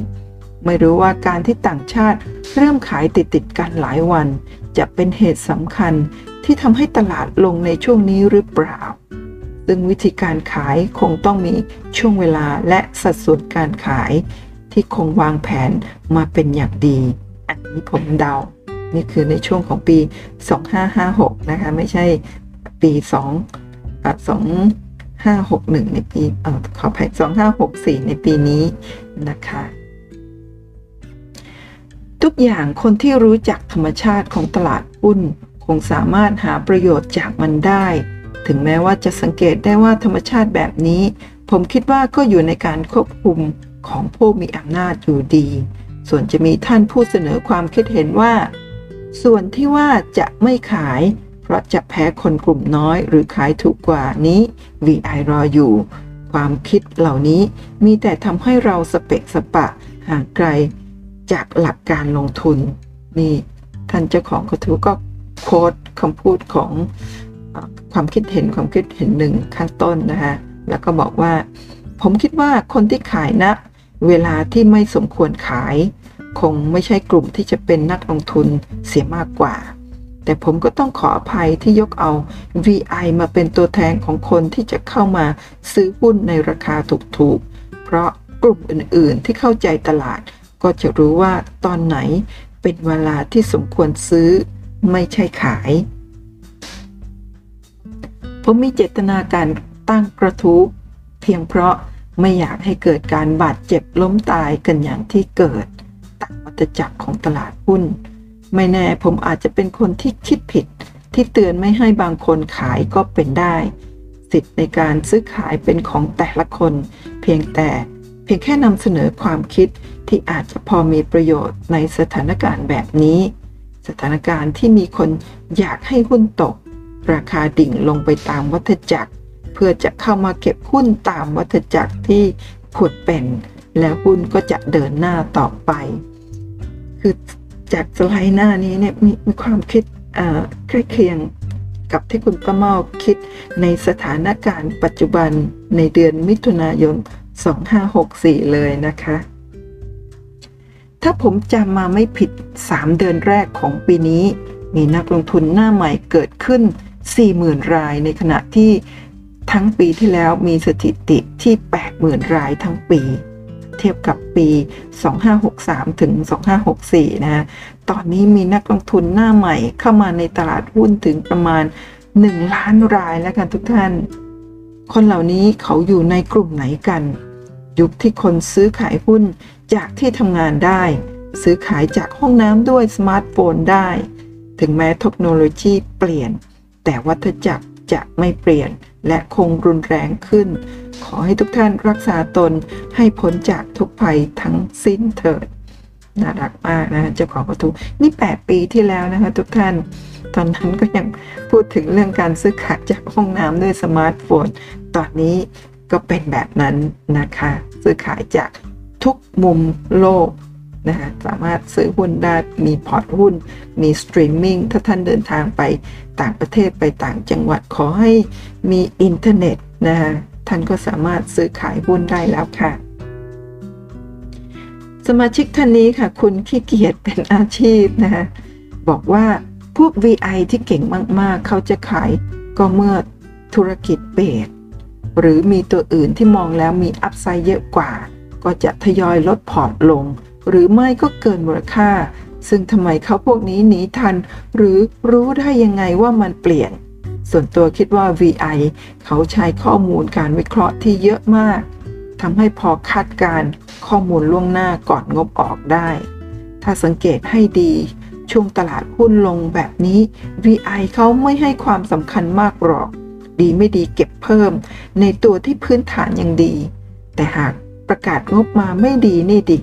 ไม่รู้ว่าการที่ต่างชาติเริ่มขายติดติดกันหลายวันจะเป็นเหตุสำคัญที่ทำให้ตลาดลงในช่วงนี้หรือเปล่าซึ่งวิธีการขายคงต้องมีช่วงเวลาและสัดส่วนการขายที่คงวางแผนมาเป็นอย่างดีอันนี้ผมเดานี่คือในช่วงของปีสองพันห้าร้อยห้าสิบหกนะคะไม่ใช่ปีสองพันห้าร้อยหกสิบเอ็ดในปีเอ่อขออภัยสองพันห้าร้อยหกสิบสี่ในปีนี้นะคะทุกอย่างคนที่รู้จักธรรมชาติของตลาดหุ้นคงสามารถหาประโยชน์จากมันได้ถึงแม้ว่าจะสังเกตได้ว่าธรรมชาติแบบนี้ผมคิดว่าก็อยู่ในการควบคุมของผู้มีอำนาจอยู่ดีส่วนจะมีท่านผู้เสนอความคิดเห็นว่าส่วนที่ว่าจะไม่ขายเพราะจะแพ้คนกลุ่มน้อยหรือขายถูกกว่านี้ วี ไอ รออยู่ความคิดเหล่านี้มีแต่ทำให้เราสเปะสปะห่างไกลจากหลักการลงทุนนี่ท่านเจ้าของกระทู้ก็โค้ดคำพูดของความคิดเห็นความคิดเห็นหนึ่งขั้นต้นนะคะแล้วก็บอกว่าผมคิดว่าคนที่ขายณเวลาที่ไม่สมควรขายคงไม่ใช่กลุ่มที่จะเป็นนักลงทุนเสียมากกว่าแต่ผมก็ต้องขออภัยที่ยกเอา วี ไอ มาเป็นตัวแทนของคนที่จะเข้ามาซื้อหุ้นในราคาถูกๆเพราะกลุ่มอื่นๆที่เข้าใจตลาดก็จะรู้ว่าตอนไหนเป็นเวลาที่สมควรซื้อไม่ใช่ขายผมมีเจตนาการตั้งกระทู้เพียงเพราะไม่อยากให้เกิดการบาดเจ็บล้มตายกันอย่างที่เกิดตามวัฏจักรของตลาดหุ้นไม่แน่ผมอาจจะเป็นคนที่คิดผิดที่เตือนไม่ให้บางคนขายก็เป็นได้สิทธิในการซื้อขายเป็นของแต่ละคนเพียงแต่เพียงแค่นำเสนอความคิดที่อาจจะพอมีประโยชน์ในสถานการณ์แบบนี้สถานการณ์ที่มีคนอยากให้หุ้นตกราคาดิ่งลงไปตามวัฏจักรเพื่อจะเข้ามาเก็บหุ้นตามวัฏจักรที่ควรเป็นและหุ้นก็จะเดินหน้าต่อไปคือจากสไลด์หน้านี้เนี่ยมีความคิดใกล้เคียงกับที่คุณประเมาคิดในสถานการณ์ปัจจุบันในเดือนมิถุนายนสองพันห้าร้อยหกสิบสี่เลยนะคะถ้าผมจำมาไม่ผิดสามเดือนแรกของปีนี้มีนักลงทุนหน้าใหม่เกิดขึ้น สี่หมื่น รายในขณะที่ทั้งปีที่แล้วมีสถิติที่ แปดหมื่น รายทั้งปีเทียบกับปีสองพันห้าร้อยหกสิบสามถึงสองพันห้าร้อยหกสิบสี่นะฮะตอนนี้มีนักลงทุนหน้าใหม่เข้ามาในตลาดหุ้นถึงประมาณหนึ่งล้านรายแล้วกันทุกท่านคนเหล่านี้เขาอยู่ในกลุ่มไหนกันยุคที่คนซื้อขายหุ้นจากที่ทำงานได้ซื้อขายจากห้องน้ำด้วยสมาร์ทโฟนได้ถึงแม้เทคโนโลยีเปลี่ยนแต่วัฏจักรจะไม่เปลี่ยนและคงรุนแรงขึ้นขอให้ทุกท่านรักษาตนให้พ้นจากทุกภัยทั้งสิ้นเถิดน่ารักมากนะเจ้าของกระทู้นี่แปดปีที่แล้วนะคะทุกท่านตอนนั้นก็ยังพูดถึงเรื่องการซื้อขายจากห้องน้ำด้วยสมาร์ทโฟนตอนนี้ก็เป็นแบบนั้นนะคะซื้อขายจากทุกมุมโลกนะคะสามารถซื้อหุ้นได้มีพอร์ตหุ้นมีสตรีมมิ่งถ้าท่านเดินทางไปต่างประเทศไปต่างจังหวัดขอให้มีอินเทอร์เน็ตนะคะท่านก็สามารถซื้อขายหุ้นได้แล้วค่ะ สมาชิกท่านนี้ค่ะคุณขี้เกียจเป็นอาชีพนะคะบอกว่าพวก วี ไอ ที่เก่งมากๆเขาจะขายก็เมื่อธุรกิจเบสหรือมีตัวอื่นที่มองแล้วมีอัพไซด์เยอะกว่าก็จะทยอยลดพอร์ตลงหรือไม่ก็เกินมูลค่าซึ่งทำไมเขาพวกนี้หนีทันหรือรู้ได้ยังไงว่ามันเปลี่ยนส่วนตัวคิดว่า วี ไอ เขาใช้ข้อมูลการวิเคราะห์ที่เยอะมากทำให้พอคาดการข้อมูลล่วงหน้าก่อนงบออกได้ถ้าสังเกตให้ดีช่วงตลาดหุ้นลงแบบนี้ วี ไอ เขาไม่ให้ความสำคัญมากหรอกดีไม่ดีเก็บเพิ่มในตัวที่พื้นฐานยังดีแต่หากประกาศงบมาไม่ดีนี่ดิ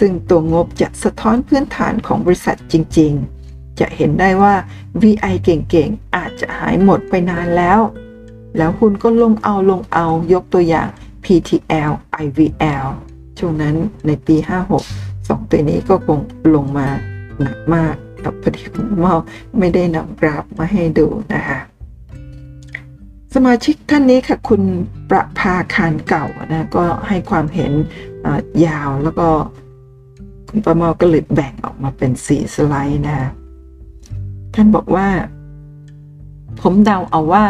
ซึ่งตัวงบจะสะท้อนพื้นฐานของบริษัทจริงๆจะเห็นได้ว่า วี ไอ เก่งๆอาจจะหายหมดไปนานแล้วแล้วหุ้นก็ลงเอาลงเอายกตัวอย่าง พี ที แอล ไอ วี แอล ช่วงนั้นในปีห้าหก สองตัวนี้ก็คงลงมาหนักมากแต่พอดีผมไม่ได้นำกราฟมาให้ดูนะคะสมาชิกท่านนี้ค่ะคุณประภาคารเก่านะก็ให้ความเห็นยาวแล้วก็คุณประเมาก็เลยแบ่งออกมาเป็นสี่สไลด์นะคะท่านบอกว่าผมเดาเอาว่า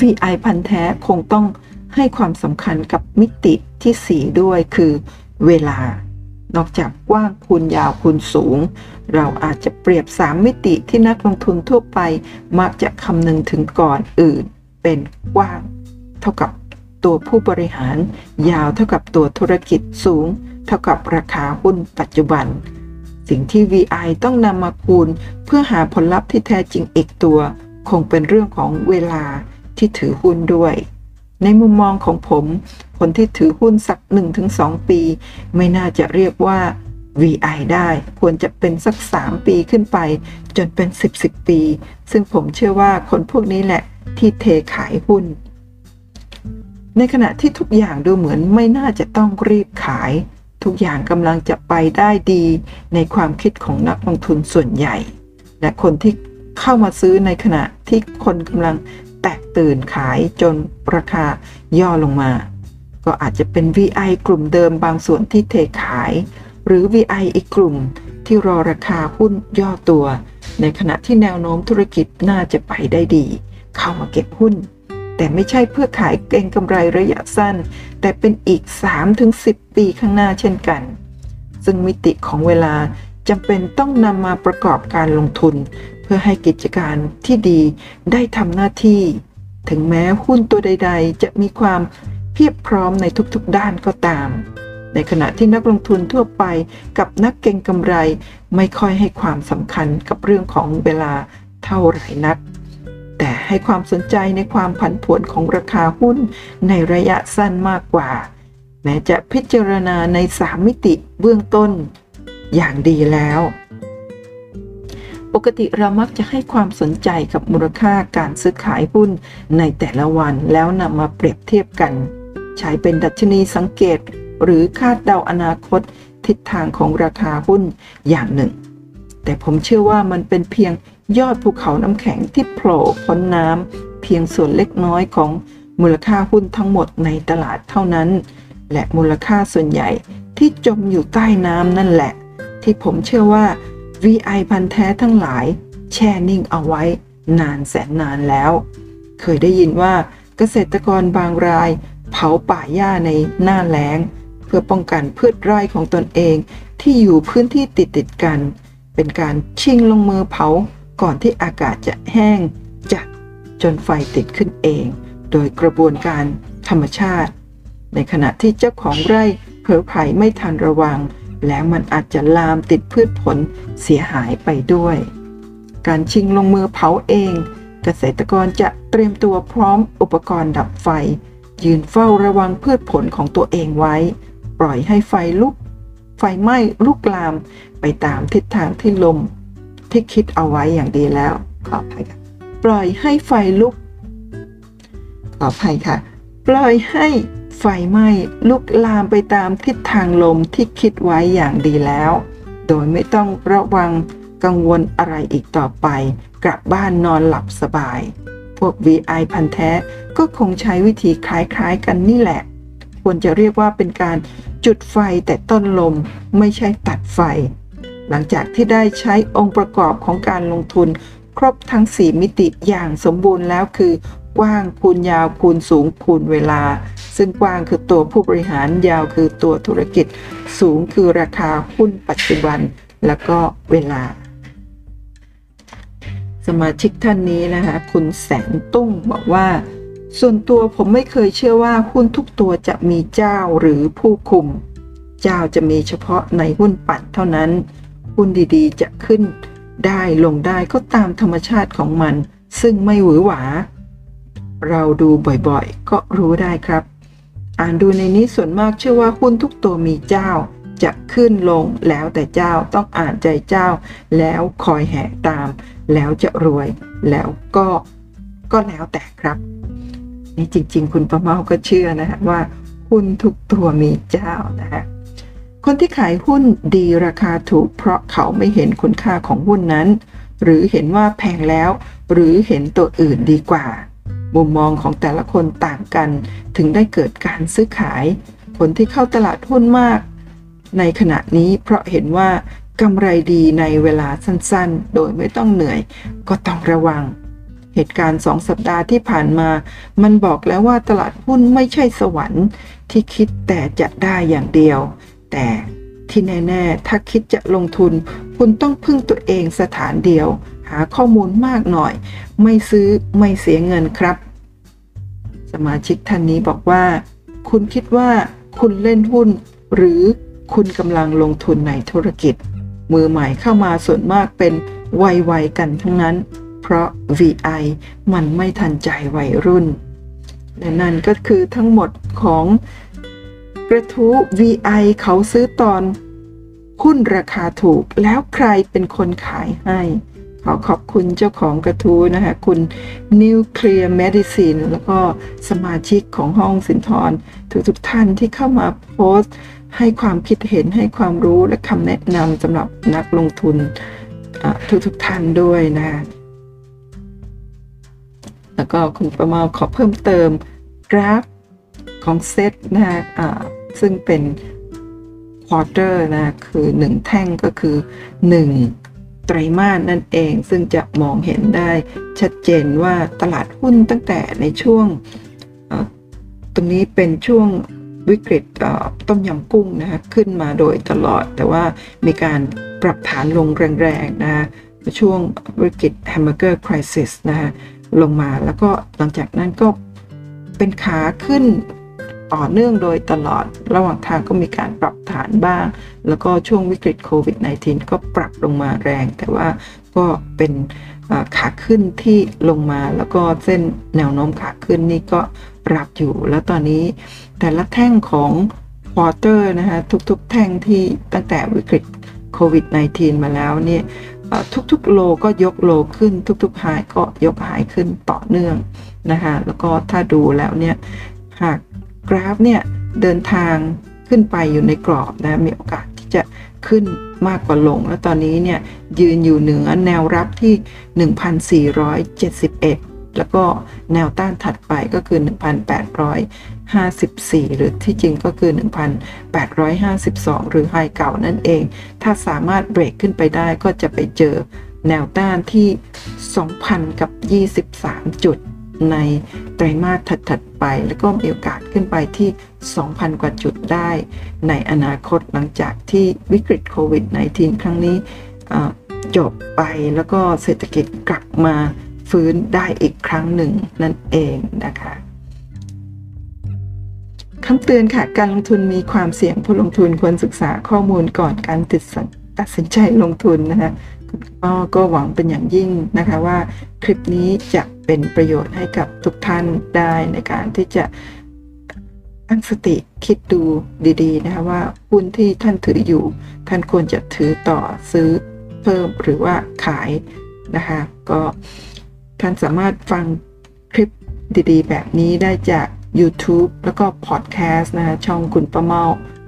วี ไอ พันธุ์แท้คงต้องให้ความสำคัญกับมิติที่สี่ด้วยคือเวลานอกจากกว้างคูณยาวคูณสูงเราอาจจะเปรียบสามมิติที่นักลงทุนทั่วไปมักจะคำนึงถึงก่อนอื่นเป็นกว้างเท่ากับตัวผู้บริหารยาวเท่ากับตัวธุรกิจสูงเท่ากับราคาหุ้นปัจจุบันสิ่งที่ วี ไอ ต้องนำมาคูณเพื่อหาผลลัพธ์ที่แท้จริงอีกตัวคงเป็นเรื่องของเวลาที่ถือหุ้นด้วยในมุมมองของผมคนที่ถือหุ้นสัก หนึ่งถึงสอง ปีไม่น่าจะเรียกว่า วี ไอ ได้ควรจะเป็นสักสามปีขึ้นไปจนเป็นสิบ สิบปีซึ่งผมเชื่อว่าคนพวกนี้แหละที่เทขายหุ้นในขณะที่ทุกอย่างดูเหมือนไม่น่าจะต้องรีบขายทุกอย่างกำลังจะไปได้ดีในความคิดของนักลงทุนส่วนใหญ่และคนที่เข้ามาซื้อในขณะที่คนกำลังแตกตื่นขายจนราคาย่อลงมาก็อาจจะเป็น วี ไอ กลุ่มเดิมบางส่วนที่เทขายหรือ วี ไอ อีกกลุ่มที่รอราคาหุ้นย่อตัวในขณะที่แนวโน้มธุรกิจน่าจะไปได้ดีเข้ามาเก็บหุ้นแต่ไม่ใช่เพื่อขายเก็งกำไรระยะสั้นแต่เป็นอีก สามถึงสิบ ปีข้างหน้าเช่นกันซึ่งมิติของเวลาจำเป็นต้องนำมาประกอบการลงทุนเพื่อให้กิจการที่ดีได้ทำหน้าที่ถึงแม้หุ้นตัวใดๆจะมีความเพียบพร้อมในทุกๆด้านก็ตามในขณะที่นักลงทุนทั่วไปกับนักเก็งกำไรไม่ค่อยให้ความสำคัญกับเรื่องของเวลาเท่าไหร่นักแต่ให้ความสนใจในความผันผวนของราคาหุ้นในระยะสั้นมากกว่าแม้จะพิจารณาในสามมิติเบื้องต้นอย่างดีแล้วปกติเรามักจะให้ความสนใจกับมูลค่าการซื้อขายหุ้นในแต่ละวันแล้วนำมาเปรียบเทียบกันใช้เป็นดัชนีสังเกตหรือคาดเดาอนาคตทิศทางของราคาหุ้นอย่างหนึ่งแต่ผมเชื่อว่ามันเป็นเพียงยอดภูเขาน้ำแข็งที่โผล่พ้นน้ำเพียงส่วนเล็กน้อยของมูลค่าหุ้นทั้งหมดในตลาดเท่านั้นและมูลค่าส่วนใหญ่ที่จมอยู่ใต้น้ำนั่นแหละที่ผมเชื่อว่า วี ไอ พันธุ์แท้ทั้งหลายแช่นิ่งเอาไว้นานแสนนานแล้วเคยได้ยินว่าเกษตรกรบางรายเผาป่าหญ้าในหน้าแล้งเพื่อป้องกันพืชไร่ของตนเองที่อยู่พื้นที่ติดๆกันเป็นการชิงลงมือเผาก่อนที่อากาศจะแห้งจัดจนไฟติดขึ้นเองโดยกระบวนการธรรมชาติในขณะที่เจ้าของไร่เผลอไผลไม่ทันระวังแล้วมันอาจจะลามติดพืชผลเสียหายไปด้วยการชิงลงมือเผาเองเกษตรกรจะเตรียมตัวพร้อมอุปกรณ์ดับไฟยืนเฝ้าระวังพืชผลของตัวเองไว้ปล่อยให้ไฟลุกไฟไหม้ลุกลามไปตามทิศทางที่ลมที่คิดเอาไว้อย่างดีแล้วขออภัยค่ะปล่อยให้ไฟลุกขออภัยค่ะปล่อยให้ไฟไหม้ลุกลามไปตามทิศทางลมที่คิดไว้อย่างดีแล้วโดยไม่ต้องระวังกังวลอะไรอีกต่อไปกลับบ้านนอนหลับสบายพวก วี ไอ พันธุ์แท้ก็คงใช้วิธีคล้ายๆกันนี่แหละควรจะเรียกว่าเป็นการ จุดไฟแต่ต้นลมไม่ใช่ตัดไฟหลังจากที่ได้ใช้องค์ประกอบของการลงทุนครบทั้งสี่มิติอย่างสมบูรณ์แล้วคือกว้างคูณยาวคูณสูงคูณเวลาซึ่งกว้างคือตัวผู้บริหารยาวคือตัวธุรกิจสูงคือราคาหุ้นปัจจุบันแล้วก็เวลาสมาชิกท่านนี้นะคะคุณแสนตุ้งบอกว่าส่วนตัวผมไม่เคยเชื่อว่าหุ้นทุกตัวจะมีเจ้าหรือผู้คุมเจ้าจะมีเฉพาะในหุ้นปั่นเท่านั้นหุ้นดีๆจะขึ้นได้ลงได้ก็ตามธรรมชาติของมันซึ่งไม่หวือหวาเราดูบ่อยๆก็รู้ได้ครับอ่านดูในนี้ส่วนมากเชื่อว่าหุ้นทุกตัวมีเจ้าจะขึ้นลงแล้วแต่เจ้าต้องอ่านใจเจ้าแล้วคอยแห่ตามแล้วจะรวยแล้วก็ก็แล้วแต่ครับนี่จริงๆคุณประเมาก็เชื่อนะฮะว่าหุ้นทุกตัวมีเจ้านะฮะคนที่ขายหุ้นดีราคาถูกเพราะเขาไม่เห็นคุณค่าของหุ้นนั้นหรือเห็นว่าแพงแล้วหรือเห็นตัวอื่นดีกว่ามุมมองของแต่ละคนต่างกันถึงได้เกิดการซื้อขายคนที่เข้าตลาดหุ้นมากในขณะนี้เพราะเห็นว่ากำไรดีในเวลาสั้นๆโดยไม่ต้องเหนื่อยก็ต้องระวังเหตุการณ์สองสัปดาห์ที่ผ่านมามันบอกแล้วว่าตลาดหุ้นไม่ใช่สวรรค์ที่คิดแต่จะได้อย่างเดียวแต่ที่แน่ๆถ้าคิดจะลงทุนคุณต้องพึ่งตัวเองสถานเดียวหาข้อมูลมากหน่อยไม่ซื้อไม่เสียเงินครับสมาชิกท่านนี้บอกว่าคุณคิดว่าคุณเล่นหุ้นหรือคุณกำลังลงทุนในธุรกิจมือใหม่เข้ามาส่วนมากเป็นวัยๆกันทั้งนั้นเพราะ วี ไอ มันไม่ทันใจวัยรุ่นและนั่นก็คือทั้งหมดของกระทู้ วี ไอ เขาซื้อตอนหุ้นราคาถูกแล้วใครเป็นคนขายให้ขอขอบคุณเจ้าของกระทู้นะคะคุณนิวเคลียร์เมดิซินแล้วก็สมาชิกของห้องสินทรทุกๆท่านที่เข้ามาโพสต์ให้ความคิดเห็นให้ความรู้และคำแนะนำสำหรับนักลงทุนทุกๆท่านด้วยนะแล้วก็คุณประมาขอเพิ่มเติมกราฟของเซตนะคะซึ่งเป็นควอเตอร์นะคือหนึ่งแท่งก็คือหนึ่งไตรมาสนั่นเองซึ่งจะมองเห็นได้ชัดเจนว่าตลาดหุ้นตั้งแต่ในช่วงตรงนี้เป็นช่วงวิกฤตต้มยำกุ้งนะคะขึ้นมาโดยตลอดแต่ว่ามีการปรับฐานลงแรงๆนะคะช่วงวิกฤต Hamburger Crisis นะคะลงมาแล้วก็หลังจากนั้นก็เป็นขาขึ้นต่อเนื่องโดยตลอดระหว่างทางก็มีการปรับฐานบ้างแล้วก็ช่วงวิกฤตโควิด สิบเก้า ก็ปรับลงมาแรงแต่ว่าก็เป็นขาขึ้นที่ลงมาแล้วก็เส้นแนวโน้มขาขึ้นนี่ก็ปรับอยู่แล้วตอนนี้แต่ละแท่งของควอเตอร์นะคะทุกๆแท่งที่ตั้งแต่วิกฤตโควิด สิบเก้า มาแล้วเนี่ยทุกๆโลก็ยกโลขึ้นทุกๆไฮก็ยกไฮขึ้นต่อเนื่องนะคะแล้วก็ถ้าดูแล้วเนี่ยหากกราฟเนี่ยเดินทางขึ้นไปอยู่ในกรอบนะมีโอกาสที่จะขึ้นมากกว่าลงแล้วตอนนี้เนี่ยยืนอยู่เหนือแนวรับที่ หนึ่งพันสี่ร้อยเจ็ดสิบเอ็ด แล้วก็แนวต้านถัดไปก็คือ หนึ่งพันแปดร้อยห้าสิบสี่ หรือที่จริงก็คือ หนึ่งพันแปดร้อยห้าสิบสอง หรือไฮเก่านั่นเองถ้าสามารถเบรกขึ้นไปได้ก็จะไปเจอแนวต้านที่ สองพัน กับ ยี่สิบสาม จุดในไตรมาสถัดๆไปแล้วก็มีโอกาสขึ้นไปที่ สองพัน กว่าจุดได้ในอนาคตหลังจากที่วิกฤตโควิด สิบเก้า ครั้งนี้จบไปแล้วก็เศรษฐกิจกลับมาฟื้นได้อีกครั้งหนึ่งนั่นเองนะคะคำเตือนค่ะการลงทุนมีความเสี่ยงผู้ลงทุนควรศึกษาข้อมูลก่อนการตัดสินใจลงทุนนะคะก็หวังเป็นอย่างยิ่งนะคะว่าคลิปนี้จะเป็นประโยชน์ให้กับทุกท่านได้ในการที่จะตั้งสติคิดดูดีๆนะคะว่าหุ้นที่ท่านถืออยู่ท่านควรจะถือต่อซื้อเพิ่มหรือว่าขายนะคะก็ท่านสามารถฟังคลิปดีๆแบบนี้ได้จาก YouTube แล้วก็พอดแคสต์นะคะช่องคุณประเมา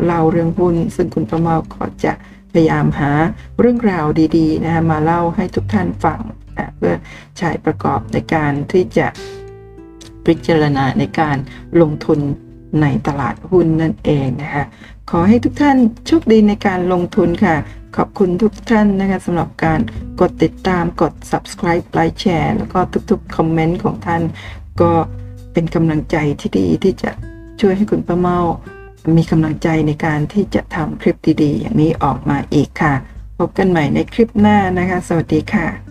เล่าเรื่องหุ้นซึ่งคุณประเมาก็จะพยายามหาเรื่องราวดีๆนะคะมาเล่าให้ทุกท่านฟังนะเพื่อใช้ประกอบในการที่จะพิจารณาในการลงทุนในตลาดหุ้นนั่นเองนะคะ ขอให้ทุกท่านโชคดีในการลงทุนค่ะขอบคุณทุกท่านนะคะสำหรับการกดติดตามกด subscribe ไลค์แชร์แล้วก็ทุกๆคอมเมนต์ของท่านก็เป็นกำลังใจที่ดีที่จะช่วยให้คุณป้าเมามีกำลังใจในการที่จะทำคลิปดีๆอย่างนี้ออกมาอีกค่ะพบกันใหม่ในคลิปหน้านะคะสวัสดีค่ะ